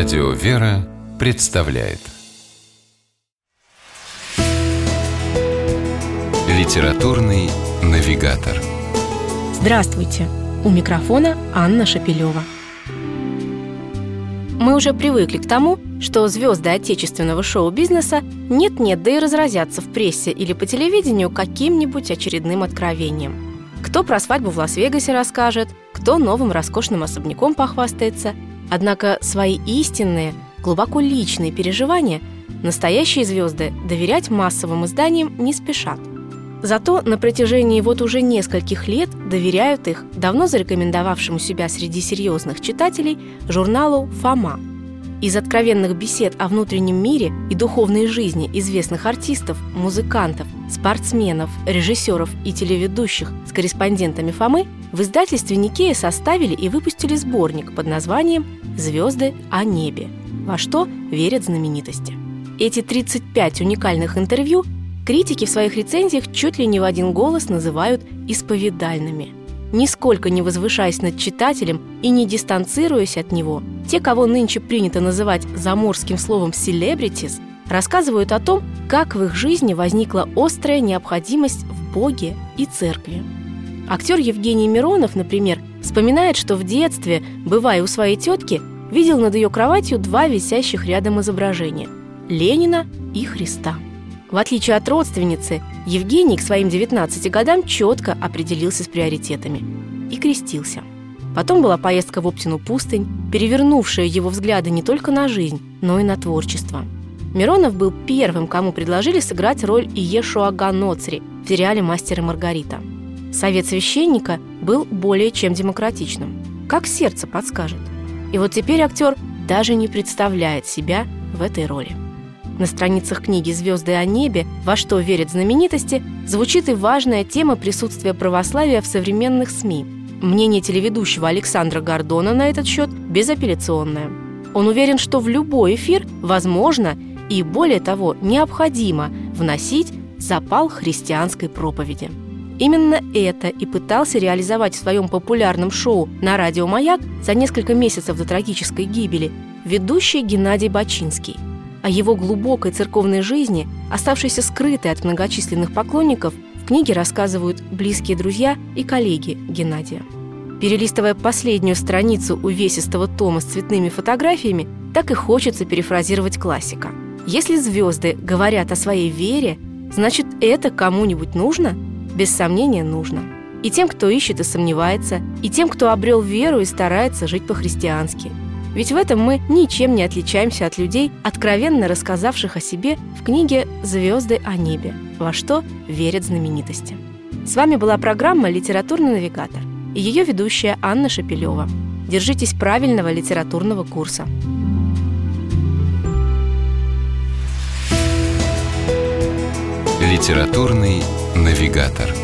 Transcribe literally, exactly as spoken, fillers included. Радио Вера представляет литературный навигатор. Здравствуйте! У микрофона Анна Шапилева. Мы уже привыкли к тому, что звезды отечественного шоу-бизнеса нет-нет, да и разразятся в прессе или по телевидению каким-нибудь очередным откровением. Кто про свадьбу в Лас-Вегасе расскажет, кто новым роскошным особняком похвастается. Однако свои истинные, глубоко личные переживания настоящие звезды доверять массовым изданиям не спешат. Зато на протяжении вот уже нескольких лет доверяют их давно зарекомендовавшему себя среди серьезных читателей журналу «Фома». Из откровенных бесед о внутреннем мире и духовной жизни известных артистов, музыкантов, спортсменов, режиссеров и телеведущих с корреспондентами Фомы в издательстве «Никея» составили и выпустили сборник под названием «Звезды о небе. Во что верят знаменитости». Эти тридцать пять уникальных интервью критики в своих рецензиях чуть ли не в один голос называют «исповедальными». Нисколько не возвышаясь над читателем и не дистанцируясь от него, те, кого нынче принято называть заморским словом «селебритис», рассказывают о том, как в их жизни возникла острая необходимость в Боге и церкви. Актер Евгений Миронов, например, вспоминает, что в детстве, бывая у своей тетки, видел над ее кроватью два висящих рядом изображения – Ленина и Христа. В отличие от родственницы, Евгений к своим девятнадцати годам четко определился с приоритетами и крестился. Потом была поездка в Оптину пустынь, перевернувшая его взгляды не только на жизнь, но и на творчество. Миронов был первым, кому предложили сыграть роль Иешуа Га-Ноцри в сериале «Мастер и Маргарита». Совет священника был более чем демократичным, как сердце подскажет. И вот теперь актер даже не представляет себя в этой роли. На страницах книги «Звезды о небе. Во что верят знаменитости» звучит и важная тема присутствия православия в современных СМИ. Мнение телеведущего Александра Гордона на этот счет безапелляционное. Он уверен, что в любой эфир возможно и, более того, необходимо вносить запал христианской проповеди. Именно это и пытался реализовать в своем популярном шоу на радио «Маяк» за несколько месяцев до трагической гибели ведущий Геннадий Бачинский. О его глубокой церковной жизни, оставшейся скрытой от многочисленных поклонников, в книге рассказывают близкие друзья и коллеги Геннадия. Перелистывая последнюю страницу увесистого тома с цветными фотографиями, так и хочется перефразировать классика. Если звезды говорят о своей вере, значит, это кому-нибудь нужно? Без сомнения, нужно. И тем, кто ищет и сомневается, и тем, кто обрел веру и старается жить по-христиански. Ведь в этом мы ничем не отличаемся от людей, откровенно рассказавших о себе в книге «Звезды о небе. Во что верят знаменитости». С вами была программа «Литературный навигатор» и ее ведущая Анна Шапилева. Держитесь правильного литературного курса. Литературный навигатор.